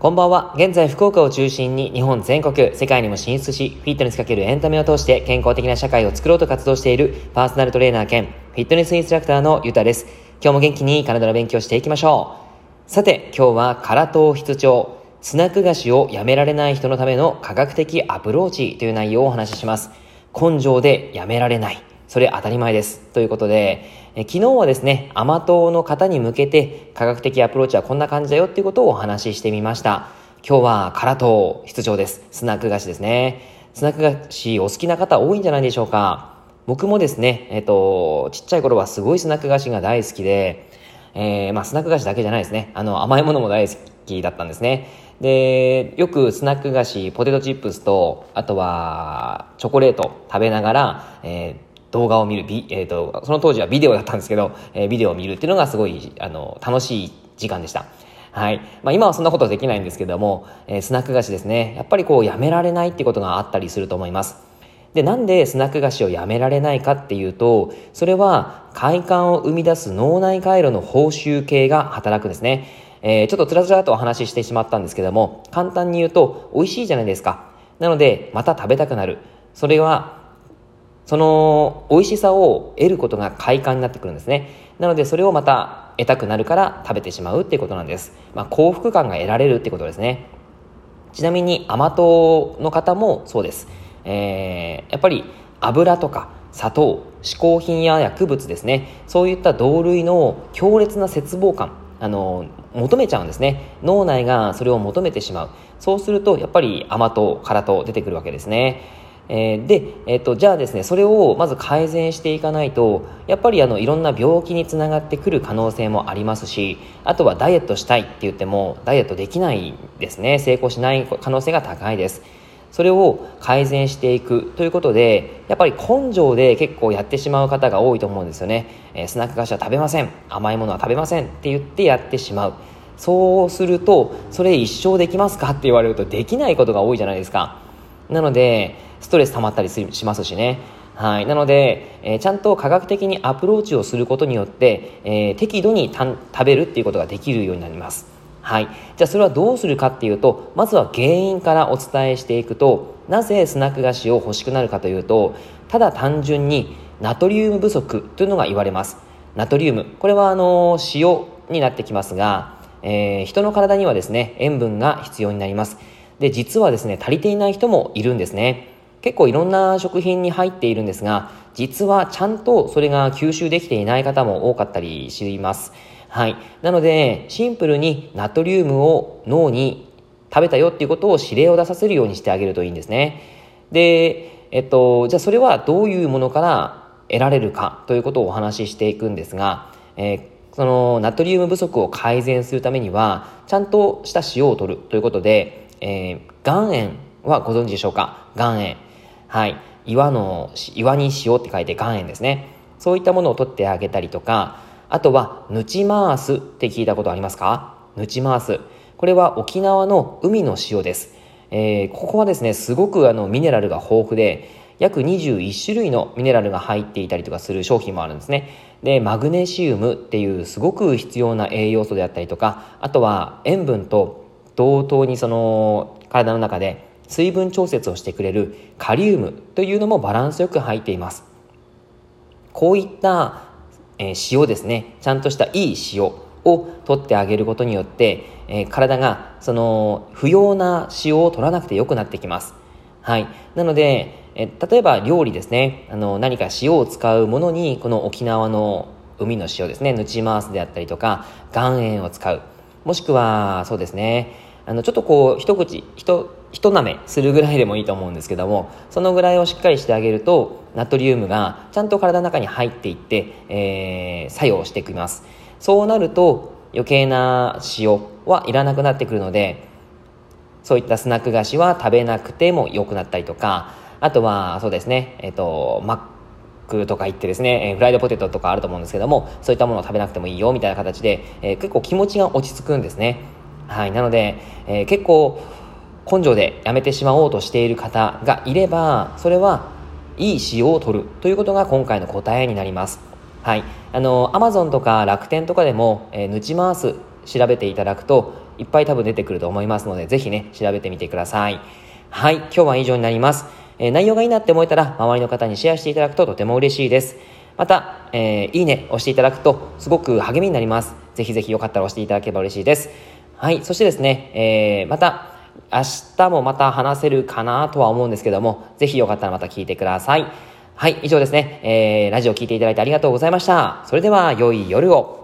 こんばんは。現在福岡を中心に日本全国、世界にも進出し、フィットネス×エンタメを通して健康的な社会を作ろうと活動しているパーソナルトレーナー兼フィットネスインストラクターのゆたです。今日も元気に体の勉強していきましょう。さて、今日は辛糖質症、スナック菓子をやめられない人のための科学的アプローチという内容をお話しします。根性でやめられない、それ当たり前ですということで、昨日はですね、甘党の方に向けて科学的アプローチはこんな感じだよっていうことをお話ししてみました。今日は辛糖質症です。スナック菓子ですね。スナック菓子お好きな方多いんじゃないでしょうか。僕もですね、ちっちゃい頃はすごいスナック菓子が大好きで、スナック菓子だけじゃないですね。甘いものも大好きだったんですね。で、よくスナック菓子、ポテトチップスと、あとはチョコレート食べながら、動画を見る、その当時はビデオだったんですけど、ビデオを見るっていうのがすごい楽しい時間でした。はい。今はそんなことできないんですけども、スナック菓子ですね。やっぱりやめられないってことがあったりすると思います。で、なんでスナック菓子をやめられないかっていうと、それは快感を生み出す脳内回路の報酬系が働くんですね。ちょっとつらつらとお話ししてしまったんですけども、簡単に言うと美味しいじゃないですか。なのでまた食べたくなる。それはその美味しさを得ることが快感になってくるんですね。なのでそれをまた得たくなるから食べてしまうっていうことなんです。幸福感が得られるってことですね。ちなみに甘党の方もそうです。やっぱり油とか砂糖、嗜好品や薬物ですね。そういった同類の強烈な絶望感、求めちゃうんですね。脳内がそれを求めてしまう。そうするとやっぱり甘党、辛党出てくるわけですね。じゃあですね、それをまず改善していかないと、やっぱりいろんな病気につながってくる可能性もありますし、あとはダイエットしたいって言ってもダイエットできないですね。成功しない可能性が高いです。それを改善していくということで、やっぱり根性で結構やってしまう方が多いと思うんですよね。スナック菓子は食べません、甘いものは食べませんって言ってやってしまう。そうするとそれ一生できますかって言われるとできないことが多いじゃないですか。なのでストレス溜まったりしますしね。はい。なので、ちゃんと科学的にアプローチをすることによって、適度に食べるっていうことができるようになります。はい。じゃあそれはどうするかっていうと、まずは原因からお伝えしていくと、なぜスナック菓子を欲しくなるかというと、ただ単純にナトリウム不足というのが言われます。ナトリウム、これは塩になってきますが、人の体にはですね、塩分が必要になります。で、実はですね、足りていない人もいるんですね。結構いろんな食品に入っているんですが、実はちゃんとそれが吸収できていない方も多かったりします。はい。なのでシンプルにナトリウムを脳に食べたよっていうことを指令を出させるようにしてあげるといいんですね。で、じゃあそれはどういうものから得られるかということをお話ししていくんですが、そのナトリウム不足を改善するためにはちゃんとした塩を取るということで、岩塩はご存知でしょうか。岩塩、はい、岩に塩って書いて岩塩ですね。そういったものを取ってあげたりとか、あとはヌチマースって聞いたことありますか。ヌチマース、これは沖縄の海の塩です。ここはですね、すごくミネラルが豊富で、約21種類のミネラルが入っていたりとかする商品もあるんですね。で、マグネシウムっていうすごく必要な栄養素であったりとか、あとは塩分と同等にその体の中で水分調節をしてくれるカリウムというのもバランスよく入っています。こういった塩ですね、ちゃんとしたいい塩を取ってあげることによって、体がその不要な塩を取らなくてよくなってきます。はい。なので、例えば料理ですね、何か塩を使うものにこの沖縄の海の塩ですね、ヌチマースであったりとか岩塩を使う、もしくはそうですね、ちょっと一舐めするぐらいでもいいと思うんですけども、そのぐらいをしっかりしてあげると、ナトリウムがちゃんと体の中に入っていって、作用してきます。そうなると余計な塩はいらなくなってくるので、そういったスナック菓子は食べなくても良くなったりとか、あとはそうですね、マックとか言ってですね、フライドポテトとかあると思うんですけども、そういったものを食べなくてもいいよみたいな形で、結構気持ちが落ち着くんですね。はい。なので、結構根性でやめてしまおうとしている方がいれば、それはいい仕様を取るということが今回の答えになります。はい、Amazon とか楽天とかでも、ぬち回す調べていただくといっぱい多分出てくると思いますので、ぜひね調べてみてください。はい、今日は以上になります。内容がいいなって思えたら周りの方にシェアしていただくととても嬉しいです。また、いいね押していただくとすごく励みになります。ぜひぜひよかったら押していただければ嬉しいです。はい、そしてですね、また明日もまた話せるかなとは思うんですけども、ぜひよかったらまた聞いてください。はい、以上ですね。ラジオ聞いていただいてありがとうございました。それでは良い夜を。